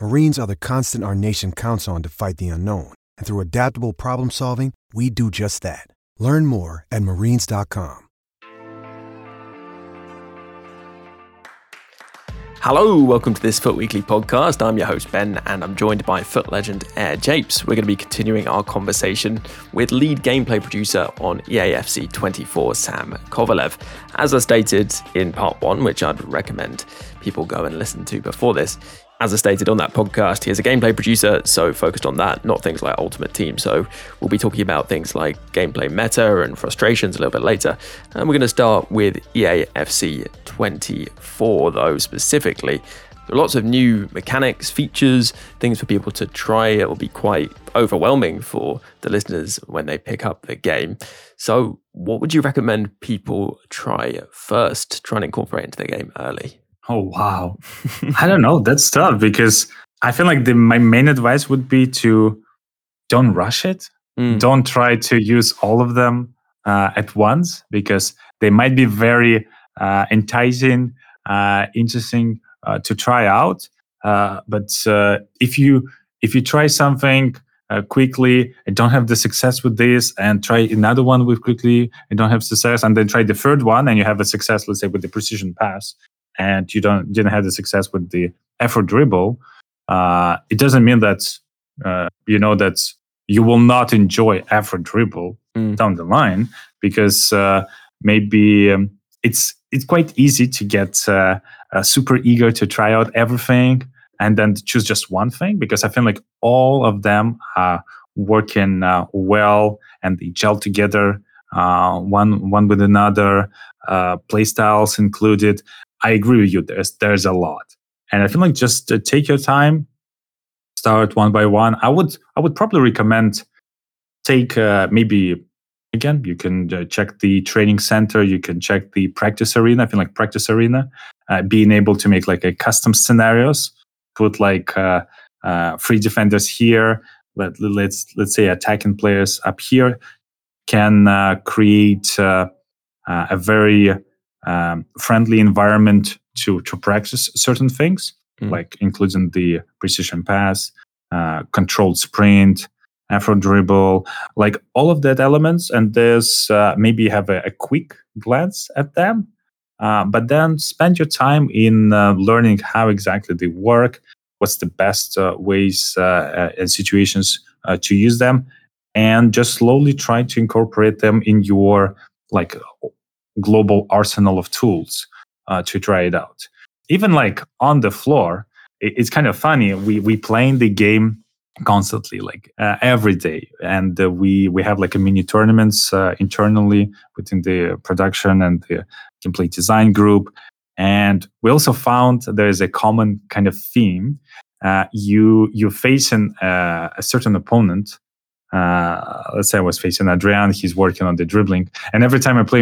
Marines are the constant our nation counts on to fight the unknown. And through adaptable problem solving, we do just that. Learn more at Marines.com. Hello, welcome to this FUT Weekly podcast. I'm your host, Ben, and I'm joined by FUT legend Air Japes. We're going to be continuing our conversation with lead gameplay producer on EA FC 24, Sam Kovalev. As I stated in part one, which I'd recommend people go and listen to before this, as I stated on that podcast, he is a gameplay producer, so focused on that, not things like Ultimate Team. So we'll be talking about things like gameplay meta and frustrations a little bit later. And we're going to start with EA FC 24, though, specifically. There are lots of new mechanics, features, things for people to try. It will be quite overwhelming for the listeners when they pick up the game. So what would you recommend people try first, try and incorporate into the game early? Oh, wow. I don't know. That's tough because I feel like my main advice would be to don't rush it. Don't try to use all of them at once because they might be very enticing, interesting to try out. But if you try something quickly and don't have the success with this, and try another one with quickly and don't have success, and then try the third one and you have a success, let's say, with the precision pass, and you didn't have the success with the effort dribble, it doesn't mean that that you will not enjoy effort dribble down the line, because maybe it's quite easy to get super eager to try out everything and then choose just one thing, because I feel like all of them are working well and they gel together one with another, play styles included. I agree with you. There's a lot, and I feel like just take your time, start one by one. I would probably recommend take maybe, again, you can check the training center, you can check the practice arena. I feel like practice arena, being able to make like a custom scenarios, put like free defenders here. Let's say attacking players up here can create a very friendly environment to practice certain things, like including the precision pass, controlled sprint, afro dribble, like all of that elements. And there's maybe have a quick glance at them, but then spend your time in learning how exactly they work, what's the best ways and situations to use them, and just slowly try to incorporate them in your like global arsenal of tools to try it out. Even like on the floor, it's kind of funny. We playing the game constantly, like every day, and we have like a mini tournaments internally within the production and the gameplay design group. And we also found there is a common kind of theme. You're facing a certain opponent. Let's say I was facing Adrian, he's working on the dribbling. And every time I play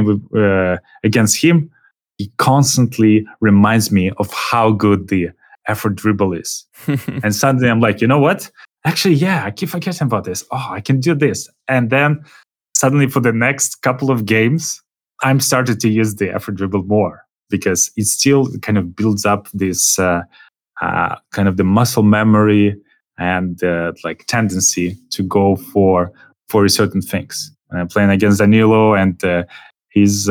against him, he constantly reminds me of how good the effort dribble is. And suddenly I'm like, you know what? Actually, yeah, I keep forgetting about this. Oh, I can do this. And then suddenly for the next couple of games, I'm started to use the effort dribble more, because it still kind of builds up this kind of the muscle memory and like tendency to go for certain things. And I'm playing against Danilo and his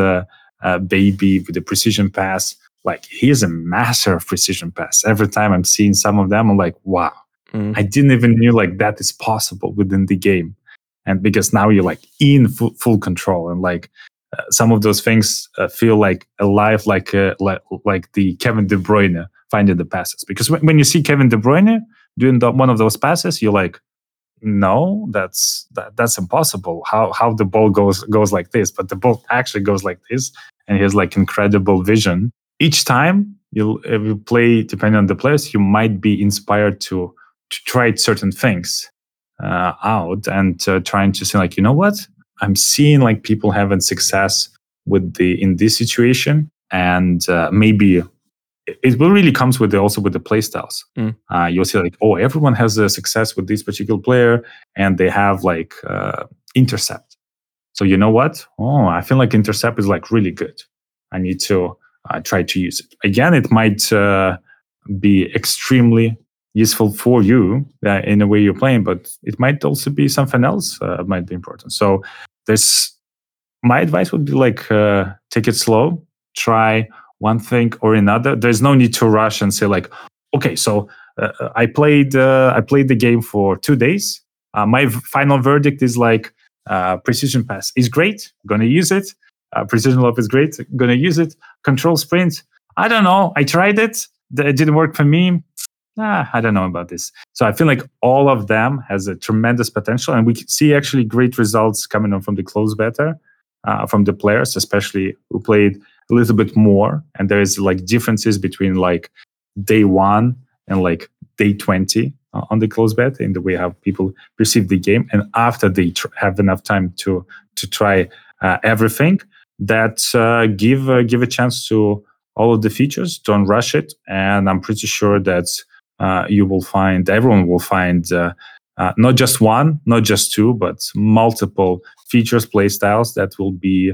baby with the precision pass. Like, he is a master of precision pass. Every time I'm seeing some of them, I'm like, wow, I didn't even knew like that is possible within the game. And because now you're like in full control and like some of those things feel like alive, like the Kevin de Bruyne finding the passes. Because when you see Kevin de Bruyne doing one of those passes, you're like, no, that's impossible. How the ball goes like this, but the ball actually goes like this, and he has like incredible vision. Each time you play, depending on the players, you might be inspired to try certain things out and trying to say like, you know what? I'm seeing like people having success in this situation, and maybe it will really comes with the play styles. You'll see like, oh, everyone has a success with this particular player, and they have like intercept. So you know what? Oh, I feel like intercept is like really good. I need to try to use it. Again, it might be extremely useful for you in the way you're playing, but it might also be something else might be important. So my advice would be like, take it slow, try one thing or another. There's no need to rush and say like, okay, so I played the game for 2 days. My final verdict is like, precision pass is great, going to use it. Precision lob is great, going to use it. Control sprint, I don't know. I tried it. It didn't work for me. I don't know about this. So I feel like all of them has a tremendous potential, and we see actually great results coming on from the close beta, from the players, especially who played a little bit more. And there is like differences between like day 1 and like day 20 on the close beta in the way how people perceive the game. And after they have enough time to try everything, that give a chance to all of the features. Don't rush it, and I'm pretty sure that's. Everyone will find not just one, not just two, but multiple features, play styles that will be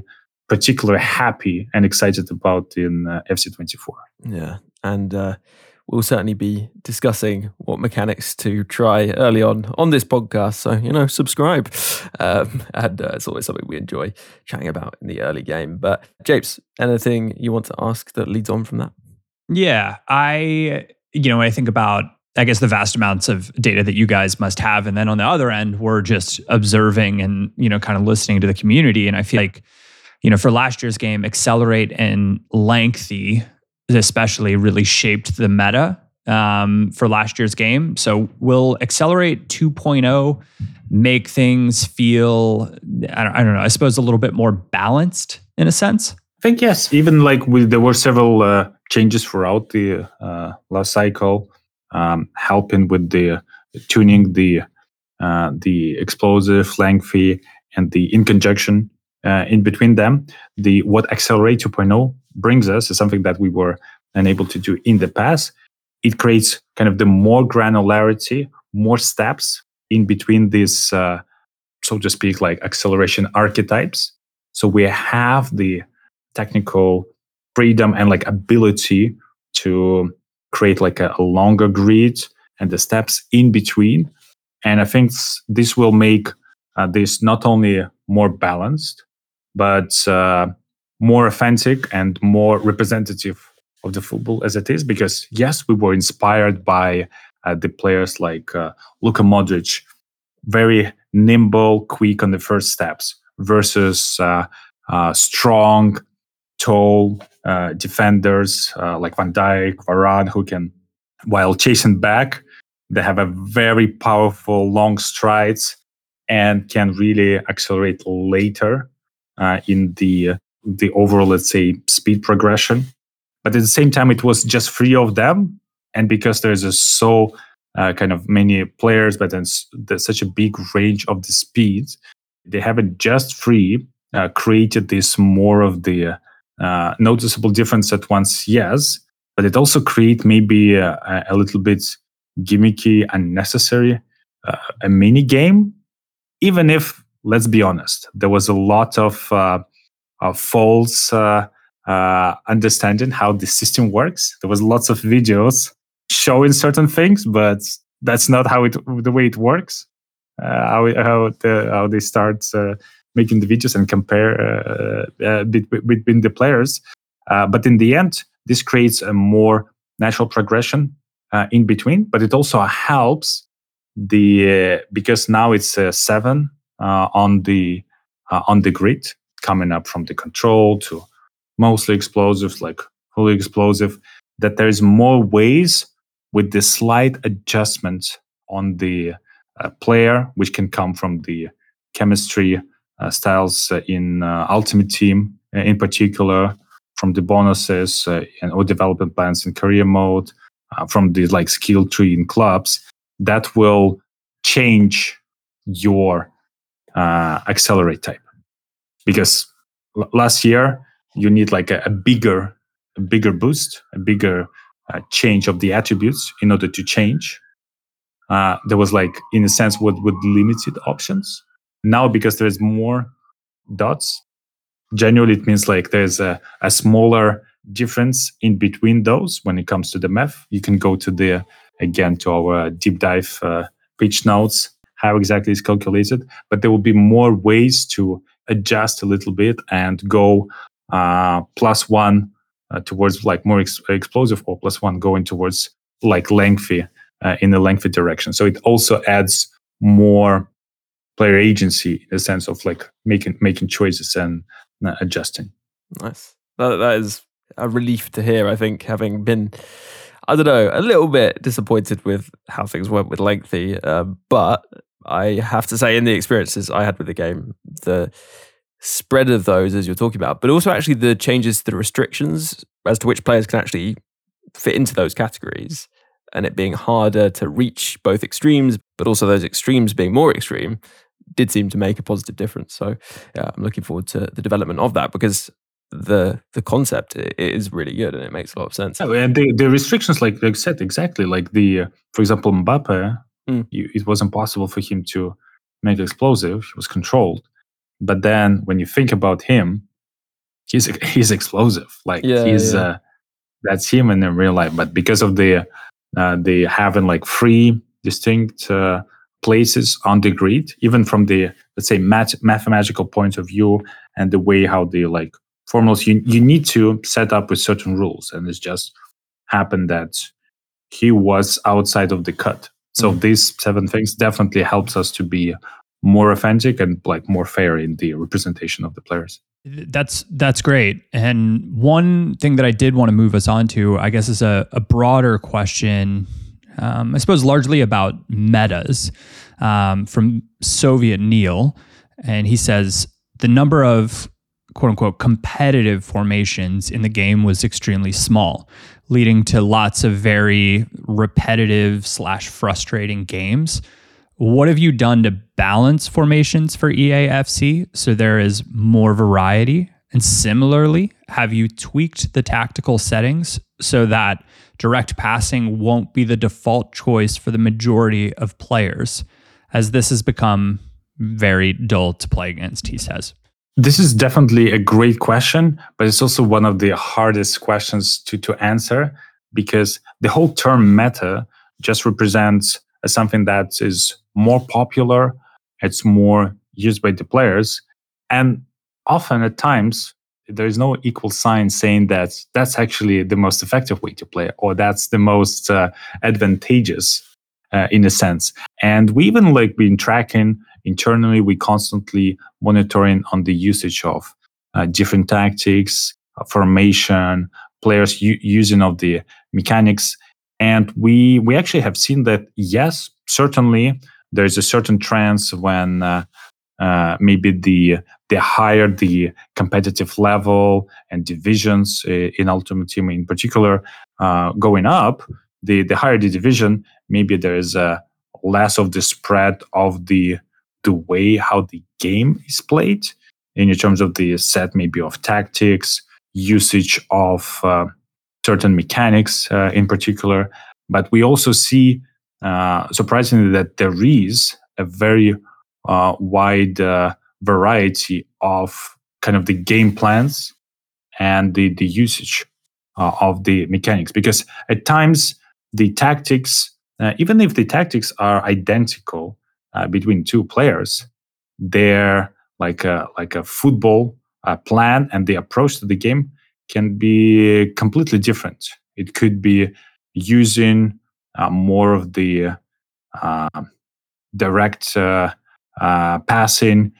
particularly happy and excited about in FC 24. Yeah, and we'll certainly be discussing what mechanics to try early on this podcast. So, you know, subscribe. And it's always something we enjoy chatting about in the early game. But Japes, anything you want to ask that leads on from that? Yeah, when I think about, I guess, the vast amounts of data that you guys must have. And then on the other end, we're just observing and, kind of listening to the community. And I feel like, for last year's game, Accelerate and Lengthy, especially, really shaped the meta for last year's game. So will Accelerate 2.0 make things feel, I don't know, I suppose a little bit more balanced in a sense? I think yes. Even like there were several changes throughout the last cycle, helping with the tuning, the explosive, lengthy, and the in conjunction in between them. What Accelerate 2.0 brings us is something that we were unable to do in the past. It creates kind of the more granularity, more steps in between these, so to speak, like acceleration archetypes. So we have the technical freedom and like ability to create like a longer grid and the steps in between. And I think this will make this not only more balanced, but more authentic and more representative of the football as it is. Because yes, we were inspired by the players like Luka Modric, very nimble, quick on the first steps versus strong, tall defenders like Van Dijk, Varane, who can, while chasing back, they have a very powerful long strides and can really accelerate later in the overall, let's say, speed progression. But at the same time, it was just three of them. And because there's kind of many players, but then there's such a big range of the speeds, they haven't just three created this more of the noticeable difference at once, yes, but it also creates maybe a little bit gimmicky, unnecessary, a mini game. Even if, let's be honest, there was a lot of false understanding how the system works. There was lots of videos showing certain things, but that's not the way it works. How they start. Making the videos and compare between the players. But in the end, this creates a more natural progression in between, but it also helps because now it's 7 on the grid. coming up from the control to mostly explosive, like fully explosive, that there is more ways with the slight adjustments on the player, which can come from the chemistry styles in Ultimate Team, in particular, from the bonuses and or development plans in Career Mode, from the like skill tree in clubs, that will change your Accelerate type. Because last year you need like a bigger boost, a bigger change of the attributes in order to change. There was like, in a sense, with limited options. Now, because there is more dots, generally it means like there's a smaller difference in between those when it comes to the math. You can go to the, again, to our deep dive pitch notes, how exactly it's calculated, but there will be more ways to adjust a little bit and go +1 towards like more explosive, or +1 going towards like lengthy, in the lengthy direction. So it also adds more player agency in the sense of like making choices and adjusting. Nice. That is a relief to hear, I think, having been, I don't know, a little bit disappointed with how things went with lengthy, but I have to say, in the experiences I had with the game, the spread of those, as you're talking about, but also actually the changes to the restrictions as to which players can actually fit into those categories, and it being harder to reach both extremes, but also those extremes being more extreme, did seem to make a positive difference. So yeah, I'm looking forward to the development of that, because the concept is really good and it makes a lot of sense. Yeah, and the restrictions, like you said, exactly, like the, for example, Mbappe, it was impossible for him to make explosive. He was controlled, but then when you think about him, he's explosive. like, yeah, he's that's him in real life. But because of the having like three distinct places on the grid, even from the, let's say, mathematical point of view, and the way how they like formulas, you need to set up with certain rules, and it's just happened that he was outside of the cut. So these 7 things definitely helps us to be more authentic and like more fair in the representation of the players. That's great. And one thing that I did want to move us on to, I guess, is a broader question, I suppose largely about metas, from Soviet Neil. And he says, the number of quote unquote competitive formations in the game was extremely small, leading to lots of very repetitive / frustrating games. What have you done to balance formations for EA FC so there is more variety? And similarly, have you tweaked the tactical settings so that direct passing won't be the default choice for the majority of players, as this has become very dull to play against, he says? This is definitely a great question, but it's also one of the hardest questions to answer, because the whole term meta just represents something that is more popular, it's more used by the players, and often at times there is no equal sign saying that that's actually the most effective way to play, or that's the most advantageous in a sense. And we even like been tracking internally, we constantly monitoring on the usage of different tactics, formation, players using of the mechanics. And we actually have seen that, yes, certainly there's a certain trend when maybe the higher the competitive level and divisions in Ultimate Team in particular going up, the higher the division, maybe there is less of the spread of the way how the game is played in terms of the set maybe of tactics, usage of certain mechanics in particular. But we also see, surprisingly, that there is a very wide variety of kind of the game plans and the usage of the mechanics. Because at times, the tactics, even if the tactics are identical between two players, they're like a football plan and the approach to the game can be completely different. It could be using more of the direct passing,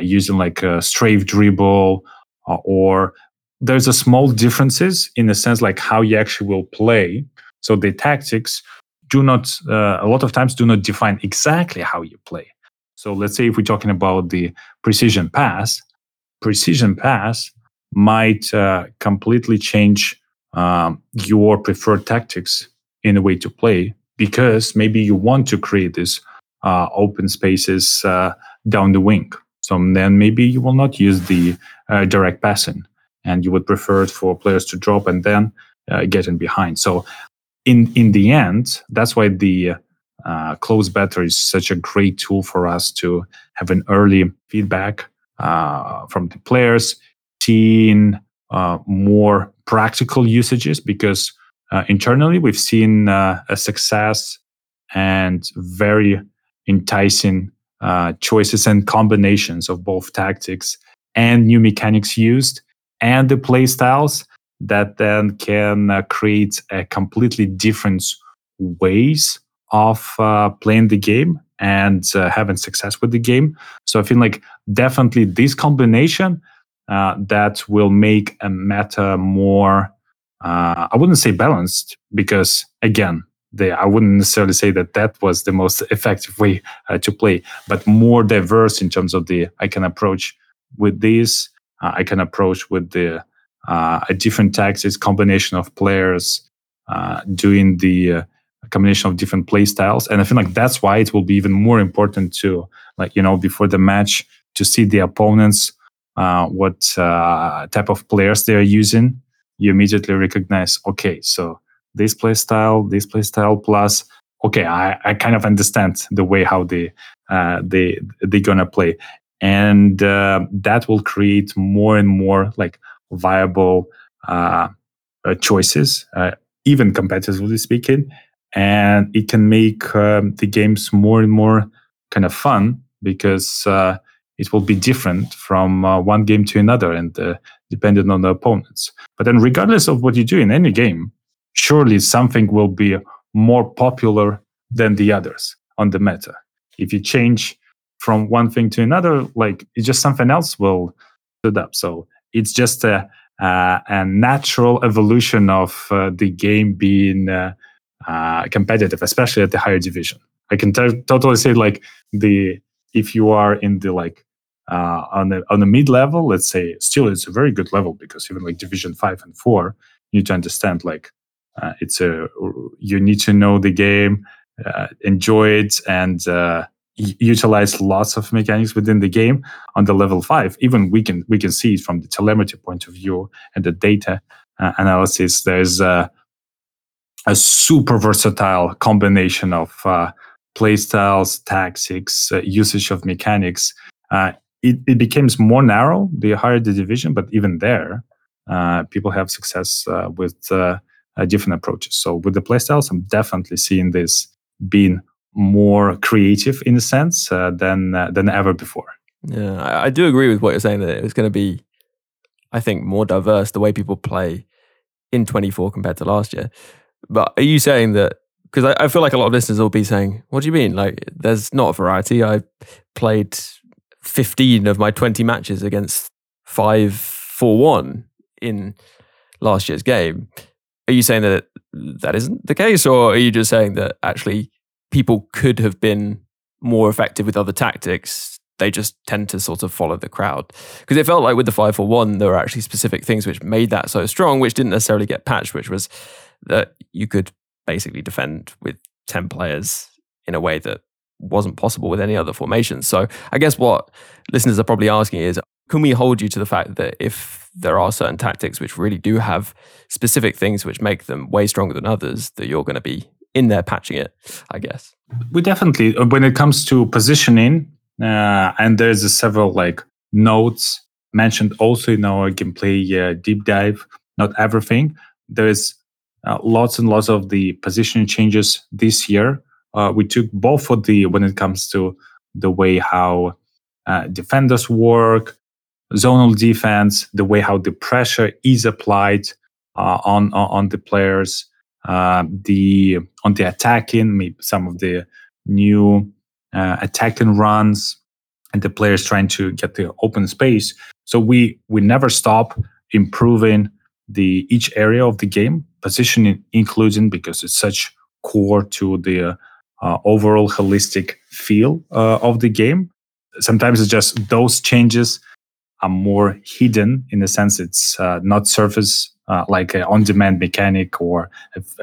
using like a strafe dribble, or there's a small differences in the sense like how you actually will play. So the tactics do not, a lot of times do not define exactly how you play. So let's say if we're talking about the precision pass might completely change your preferred tactics in a way to play, because maybe you want to create this open spaces down the wing. So then maybe you will not use the direct passing, and you would prefer it for players to drop and then get in behind. So in the end, that's why the close better is such a great tool for us to have an early feedback from the players, seeing more practical usages, because internally we've seen a success and very enticing choices and combinations of both tactics and new mechanics used and the play styles that then can create a completely different ways of playing the game and having success with the game. So I feel like definitely this combination that will make a meta more, I wouldn't say balanced, because again, I wouldn't necessarily say that was the most effective way to play, but more diverse in terms of I can approach with this, I can approach with a different tactics, combination of players, doing the combination of different play styles. And I feel like that's why it will be even more important to, before the match, to see the opponents, what type of players they're using. You immediately recognize, okay, so this play style plus, okay, I kind of understand the way how they're going to play. And that will create more and more like viable choices, even competitively speaking. And it can make the games more and more kind of fun, because it will be different from one game to another and dependent on the opponents. But then regardless of what you do in any game, surely something will be more popular than the others on the meta. If you change from one thing to another, like it's just something else will stood up. So it's just a natural evolution of the game being competitive, especially at the higher division. I can totally say like if you are in the like on the mid level, let's say, still it's a very good level, because even like division 5 and 4, you need to understand like you need to know the game, enjoy it, and utilize lots of mechanics within the game. On the level 5, even we can see it from the telemetry point of view and the data analysis. There's a super versatile combination of play styles, tactics, usage of mechanics. It becomes more narrow the higher the division, but even there, people have success with different approaches. So with the play styles, I'm definitely seeing this being more creative in a sense than ever before. Yeah, I do agree with what you're saying, that it's going to be, I think, more diverse the way people play in 24 compared to last year. But are you saying that, because I feel like a lot of listeners will be saying, what do you mean? Like, there's not a variety. I played 15 of my 20 matches against 5-4-1 in last year's game. Are you saying that that isn't the case? Or are you just saying that actually people could have been more effective with other tactics? They just tend to sort of follow the crowd. Because it felt like with the 5-4-1, there were actually specific things which made that so strong, which didn't necessarily get patched, which was that you could basically defend with 10 players in a way that wasn't possible with any other formation. So I guess what listeners are probably asking is, can we hold you to the fact that if there are certain tactics which really do have specific things which make them way stronger than others, that you're going to be in there patching it, I guess? We definitely, when it comes to positioning, and there's several like notes mentioned also in our gameplay deep dive, not everything, there is lots and lots of the positioning changes this year. We took both for when it comes to the way how defenders work, zonal defense, the way how the pressure is applied on the players, on the attacking, maybe some of the new attacking runs, and the players trying to get the open space. So we never stop improving each area of the game, positioning, including, because it's such core to the overall holistic feel of the game. Sometimes it's just those changes are more hidden in the sense it's not surface like an on-demand mechanic or if,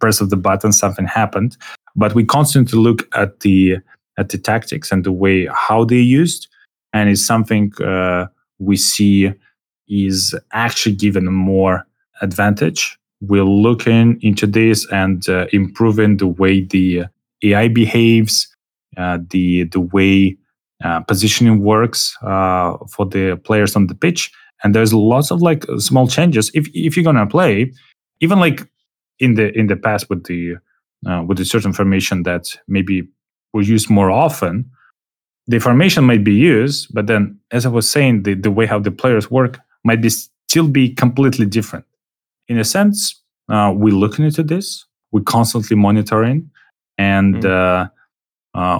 press of the button, something happened. But we constantly look at the tactics and the way how they're used, and it's something we see is actually given more advantage. We're looking into this and improving the way the AI behaves, the way positioning works for the players on the pitch. And there's lots of like small changes. If you're gonna play, even like in the past with the certain formation that maybe were used more often, the formation might be used, but then as I was saying, the way how the players work might still be completely different. In a sense, we're looking into this. We're constantly monitoring, and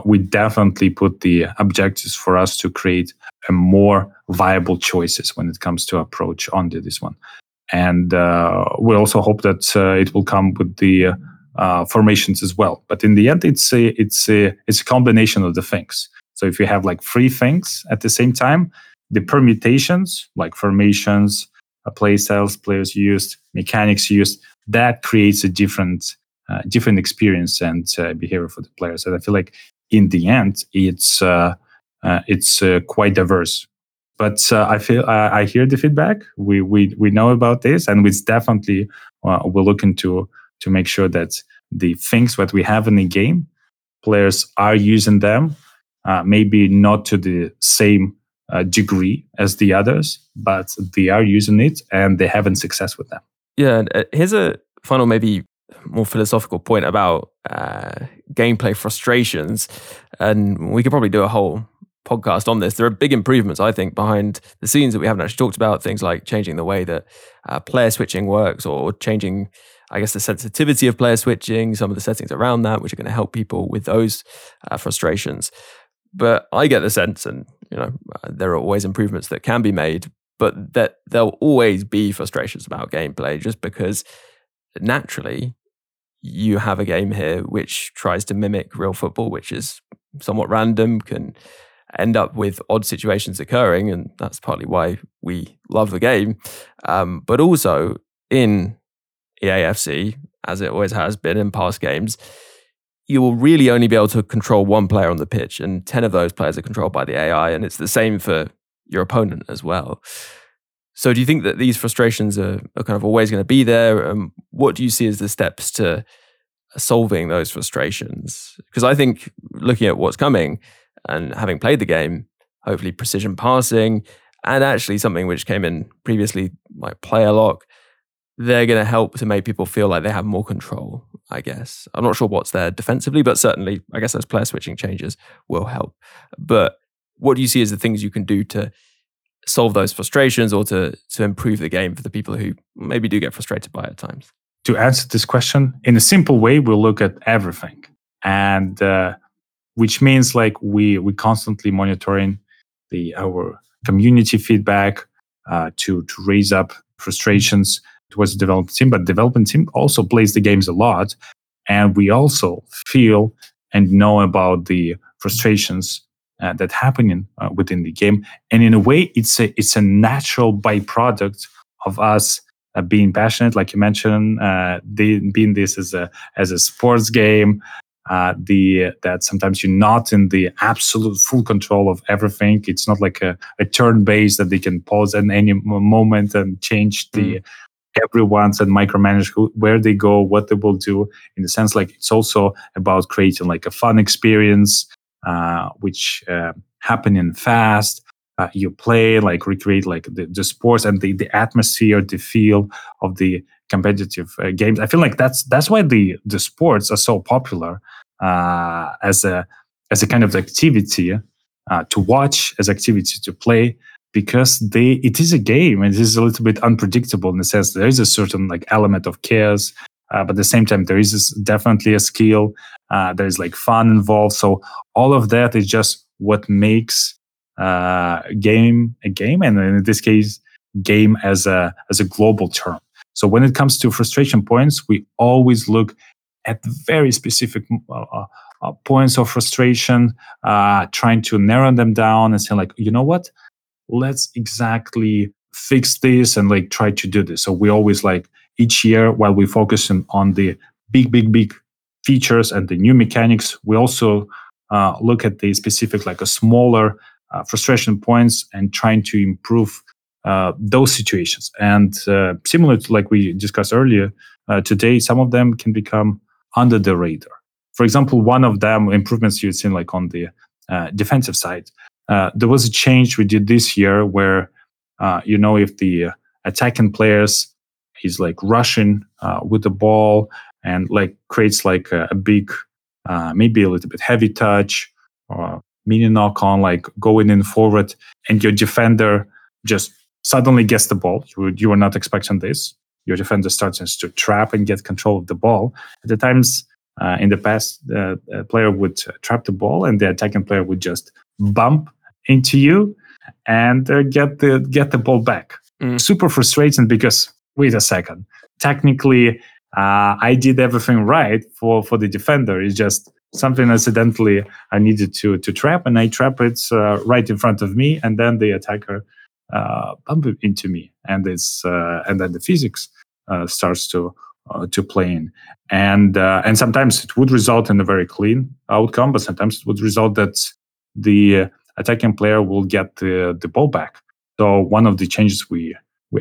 we definitely put the objectives for us to create a more viable choices when it comes to approach onto this one. And we also hope that it will come with the formations as well. But in the end, it's a combination of the things. So if you have like three things at the same time, the permutations, like formations, play styles, players used, mechanics used, that creates a different experience and behavior for the players. And I feel like in the end, it's quite diverse. But I hear the feedback. We know about this, and it's definitely we're looking to make sure that the things that we have in the game, players are using them, maybe not to the same degree as the others, but they are using it and they're having success with them. Yeah, and here's a final, maybe more philosophical point about gameplay frustrations. And we could probably do a whole podcast on this. There are big improvements, I think, behind the scenes that we haven't actually talked about, things like changing the way that player switching works, or changing, I guess, the sensitivity of player switching, some of the settings around that, which are going to help people with those frustrations. But I get the sense, and you know, there are always improvements that can be made, but that there'll always be frustrations about gameplay, just because naturally you have a game here which tries to mimic real football, which is somewhat random, can end up with odd situations occurring, and that's partly why we love the game. But also in EAFC, as it always has been in past games, you will really only be able to control one player on the pitch, and 10 of those players are controlled by the AI, and it's the same for your opponent as well. So do you think that these frustrations are kind of always going to be there? And what do you see as the steps to solving those frustrations? Because I think looking at what's coming and having played the game, hopefully precision passing, and actually something which came in previously, like player lock, they're going to help to make people feel like they have more control, I guess. I'm not sure what's there defensively, but certainly I guess those player switching changes will help. But what do you see as the things you can do to solve those frustrations, or to improve the game for the people who maybe do get frustrated by it at times? To answer this question, in a simple way, we'll look at everything. And which means like we constantly monitoring our community feedback to raise up frustrations towards the development team. But the development team also plays the games a lot. And we also feel and know about the frustrations that happening within the game, and in a way, it's a natural byproduct of us being passionate, like you mentioned, being this as a sports game. That sometimes you're not in the absolute full control of everything. It's not like a turn base that they can pause at any moment and change the everyone's and micromanage where they go, what they will do. In the sense, like it's also about creating like a fun experience. Which happening fast, you play, like recreate like the sports and the atmosphere, the feel of the competitive games. I feel like that's why the sports are so popular as a kind of activity to watch, as activity to play, because it is a game and it is a little bit unpredictable in the sense there is a certain like element of chaos. But at the same time, there is definitely a skill. There is like fun involved. So all of that is just what makes game, and in this case, game as a global term. So when it comes to frustration points, we always look at very specific points of frustration, trying to narrow them down and say, like, you know what, let's exactly fix this and like try to do this. So we always like each year while we focus on the big features and the new mechanics, we also look at the specific like a smaller frustration points and trying to improve those situations. And similar to like we discussed earlier today, some of them can become under the radar. For example, one of them improvements you've seen like on the defensive side, there was a change we did this year where if the attacking players is like rushing with the ball and like creates like a big, maybe a little bit heavy touch or mini knock on, like going in forward, and your defender just suddenly gets the ball. You were not expecting this. Your defender starts to trap and get control of the ball. At the times in the past, a player would trap the ball and the attacking player would just bump into you and get the ball back. Super frustrating, because wait a second, technically I did everything right for the defender. It's just something accidentally I needed to trap, and I trap it right in front of me, and then the attacker bumped into me, and it's and then the physics starts to play in, and sometimes it would result in a very clean outcome, but sometimes it would result that the attacking player will get the ball back. So one of the changes we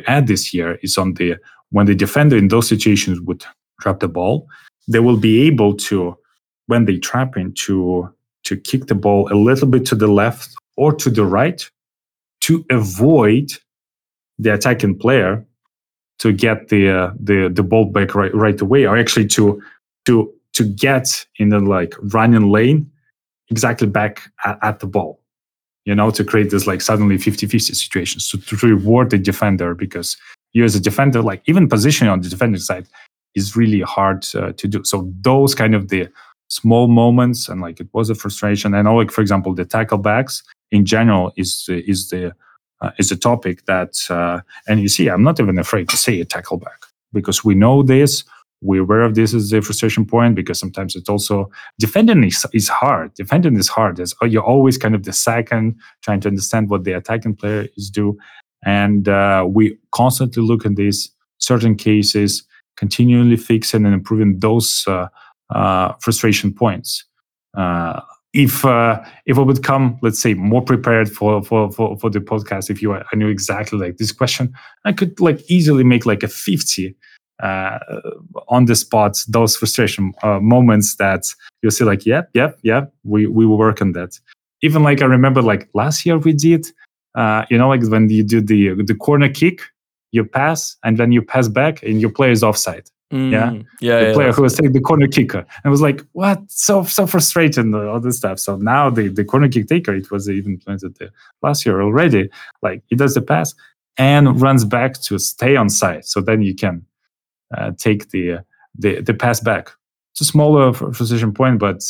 add this year is on the when the defender in those situations would trap the ball, they will be able to, when they trap in, to kick the ball a little bit to the left or to the right to avoid the attacking player to get the ball back right away, or actually to get in the like running lane exactly back at the ball. You know, to create this like suddenly 50-50 situations, to reward the defender, because you as a defender, like even positioning on the defending side is really hard to do. So those kind of the small moments, and like it was a frustration. And like, for example, the tackle backs in general is the topic that, and you see, I'm not even afraid to say a tackle back, because we know this. We're aware of this as a frustration point, because sometimes it's also defending is hard. Defending is hard. You're always kind of the second, trying to understand what the attacking player is doing. And we constantly look at these certain cases, continually fixing and improving those frustration points. If I would come, let's say, more prepared for the podcast, I knew exactly like this question, I could like easily make like a 50 on the spot, those frustration moments that you'll see like, we will work on that. Even like I remember like last year we did, like when you do the corner kick, you pass, and then you pass back and your player is offside. Player who was taking the corner kicker, and was like, what? So frustrating, all this stuff. So now the corner kick taker, it was even implemented last year already, like he does the pass and runs back to stay on side. So then you can take the pass back. It's a smaller frustration point, but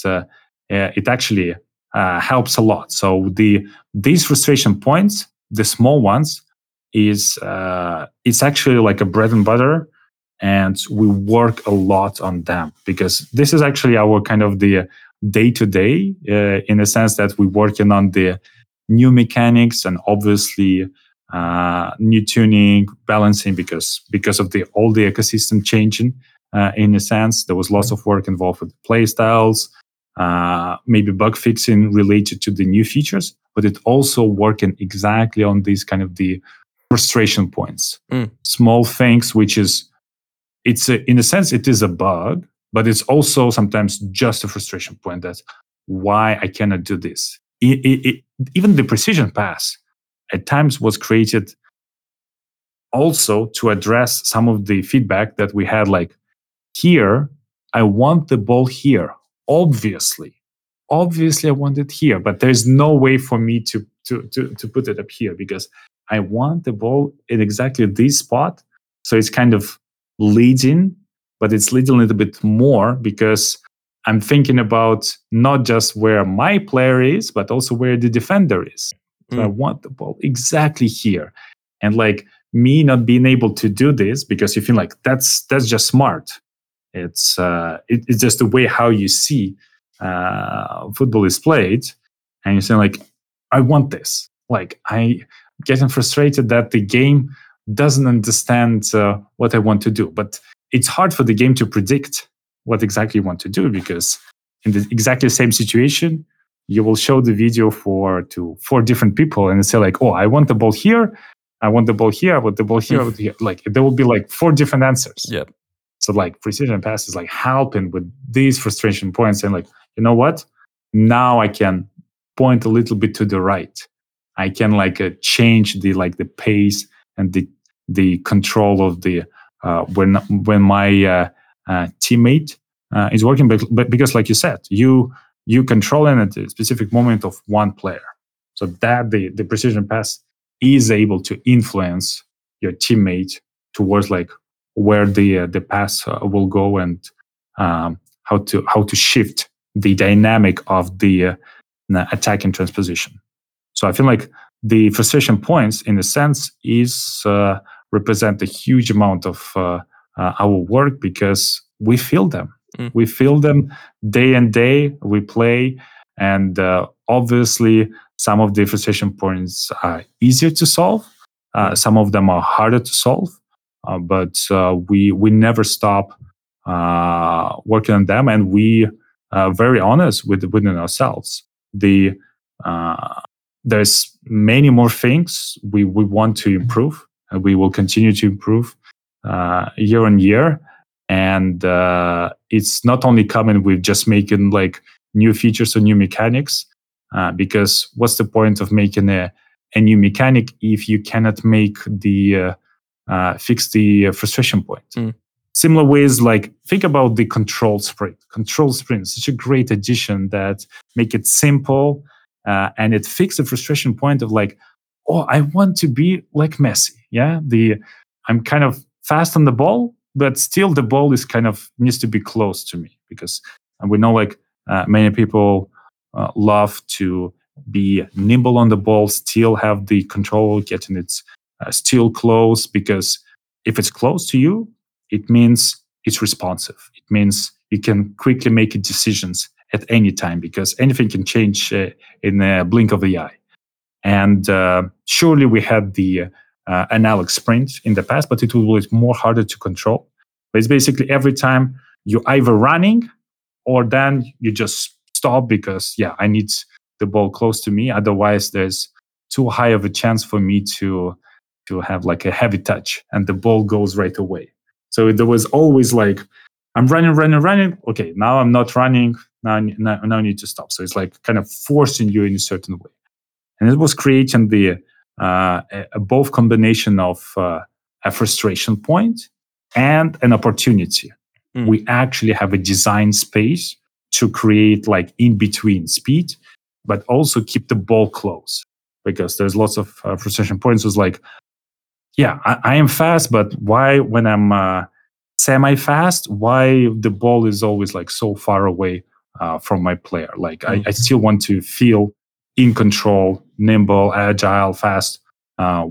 it actually helps a lot. So these frustration points, the small ones, is it's actually like a bread and butter, and we work a lot on them, because this is actually our kind of the day to day, in the sense that we're working on the new mechanics and obviously new tuning, balancing, because of all the ecosystem changing, in a sense. There was lots of work involved with play styles, maybe bug fixing related to the new features, but it also working exactly on these kind of the frustration points, small things, which is, in a sense, it is a bug, but it's also sometimes just a frustration point that why I cannot do this. Even the precision pass at times was created also to address some of the feedback that we had, like, here, I want the ball here. Obviously I want it here, but there's no way for me to put it up here, because I want the ball in exactly this spot. So it's kind of leading, but it's leading a little bit more, because I'm thinking about not just where my player is, but also where the defender is. So I want the ball exactly here. And like me not being able to do this because you feel like that's just smart. It's just the way how you see football is played. And you say like, I want this. Like I'm getting frustrated that the game doesn't understand what I want to do. But it's hard for the game to predict what exactly you want to do because in the exactly same situation, you will show the video to four different people and say like, oh, I want the ball here. I want the ball here. I want the ball here. I want the ball here. Like there will be like four different answers. Yeah. So like precision passes, like helping with these frustration points and like, you know what? Now I can point a little bit to the right. I can like change the pace and the control of the when my teammate is working. But because like you said, you controlling at a specific moment of one player, so that the precision pass is able to influence your teammate towards like where the pass will go and how to shift the dynamic of the attack and transposition. So I feel like the frustration points, in a sense, is represent a huge amount of our work because we feel them. We feel them day and day. We play, and obviously, some of the frustration points are easier to solve. Some of them are harder to solve. But we never stop working on them, and we are very honest within ourselves. There's many more things we want to improve, and we will continue to improve year on year. And it's not only coming with just making like new features or new mechanics, because what's the point of making a new mechanic if you cannot make fix the frustration point? Similar ways, like think about the control sprint. Control sprint is such a great addition that make it simple. And it fixed the frustration point of like, oh, I want to be like Messi. Yeah, I'm kind of fast on the ball, but still the ball is kind of needs to be close to me because we know like many people love to be nimble on the ball, still have the control, getting it still close because if it's close to you, it means it's responsive. It means you can quickly make decisions at any time because anything can change in a blink of the eye. And surely we had the analog sprint in the past, but it was more harder to control. But it's basically every time you're either running or then you just stop because, yeah, I need the ball close to me. Otherwise, there's too high of a chance for me to have like a heavy touch and the ball goes right away. So there was always like, I'm running. Okay, now I'm not running. Now I need to stop. So it's like kind of forcing you in a certain way. And it was creating the both combination of a frustration point and an opportunity. We actually have a design space to create like in between speed, but also keep the ball close because there's lots of frustration points. Was like, yeah, I am fast, but why when I'm semi-fast, why the ball is always like so far away from my player? Like I still want to feel in control, nimble, agile, fast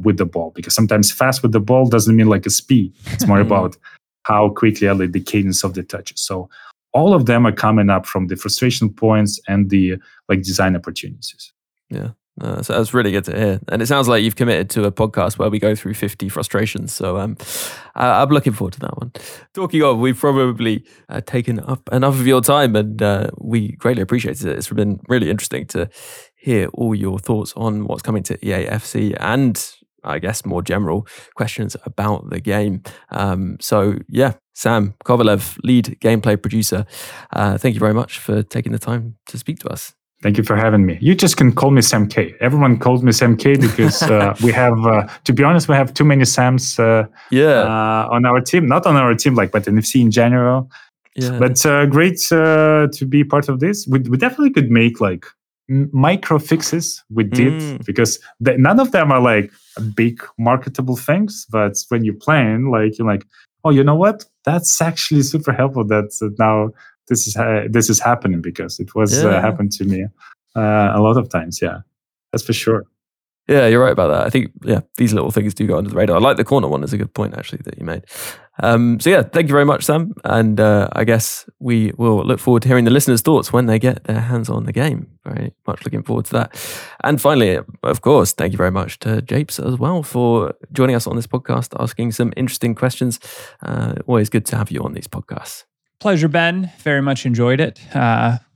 with the ball, because sometimes fast with the ball doesn't mean like a speed. It's more about how quickly I like the cadence of the touches. So all of them are coming up from the frustration points and the like design opportunities. Yeah. So that's really good to hear. And it sounds like you've committed to a podcast where we go through 50 frustrations. So I'm looking forward to that one. Talking of, we've probably taken up enough of your time and we greatly appreciate it. It's been really interesting to hear all your thoughts on what's coming to EA FC and I guess more general questions about the game. So yeah, Sam Kovalev, lead gameplay producer. Thank you very much for taking the time to speak to us. Thank you for having me. You just can call me Sam K. Everyone calls me Sam K because we have, to be honest, we have too many Sams on our team. Not on our team, but NFC in general. Yeah. But great to be part of this. We definitely could make like micro fixes. We did because none of them are like big marketable things. But when you're playing, like you're like, oh, you know what? That's actually super helpful. That's now. This is happening because it happened to me a lot of times. Yeah, that's for sure. Yeah, you're right about that. I think, yeah, these little things do go under the radar. I like the corner one. It's a good point, actually, that you made. So yeah, thank you very much, Sam. And I guess we will look forward to hearing the listeners' thoughts when they get their hands on the game. Very much looking forward to that. And finally, of course, thank you very much to Japes as well for joining us on this podcast, asking some interesting questions. Always good to have you on these podcasts. Pleasure, Ben. Very much enjoyed it.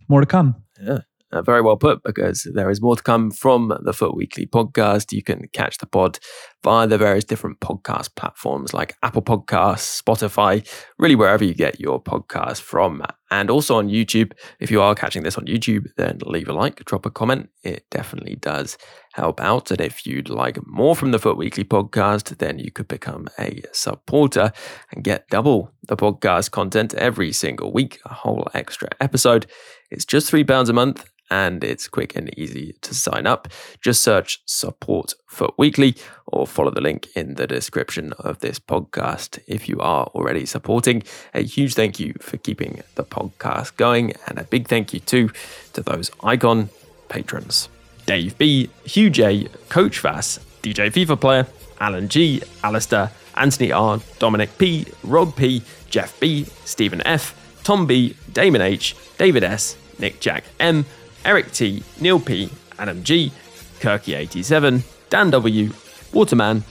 More to come. Yeah. Very well put, because there is more to come from the FUT Weekly podcast. You can catch the pod via the various different podcast platforms like Apple Podcasts, Spotify, really wherever you get your podcast from. And also on YouTube, if you are catching this on YouTube, then leave a like, drop a comment. It definitely does help out. And if you'd like more from the FUT Weekly podcast, then you could become a supporter and get double the podcast content every single week, a whole extra episode. It's just £3 a month. And it's quick and easy to sign up. Just search Support FUT Weekly or follow the link in the description of this podcast. If you are already supporting, a huge thank you for keeping the podcast going. And a big thank you too to those icon patrons. Dave B, Hugh J, Coach Vass, DJ FIFA Player, Alan G, Alistair, Anthony R, Dominic P, Rob P, Jeff B, Stephen F, Tom B, Damon H, David S, Nick Jack M, Eric T, Neil P, Adam G, Kirky87, Dan W, Waterman,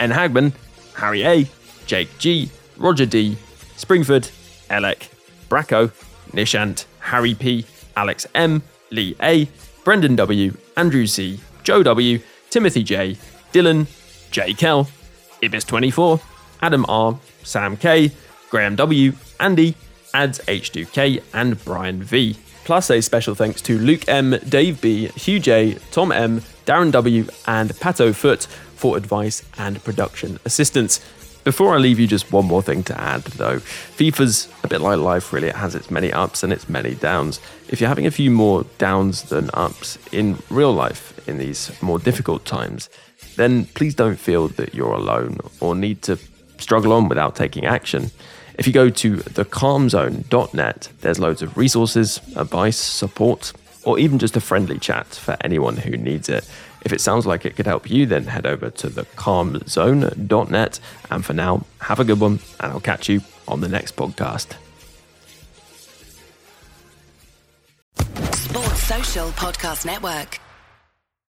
N Hagman, Harry A, Jake G, Roger D, Springford, Elek, Bracco, Nishant, Harry P, Alex M, Lee A, Brendan W, Andrew C, Joe W, Timothy J, Dylan, J Kell, Ibis24, Adam R, Sam K, Graham W, Andy, Ads H2K, and Brian V. Plus a special thanks to Luke M, Dave B, Hugh J, Tom M, Darren W, and Pato Foot for advice and production assistance. Before I leave you, just one more thing to add though. FIFA's a bit like life really, it has its many ups and its many downs. If you're having a few more downs than ups in real life in these more difficult times, then please don't feel that you're alone or need to struggle on without taking action. If you go to thecalmzone.net, there's loads of resources, advice, support, or even just a friendly chat for anyone who needs it. If it sounds like it could help you, then head over to thecalmzone.net. And for now, have a good one, and I'll catch you on the next podcast. Sports Social Podcast Network.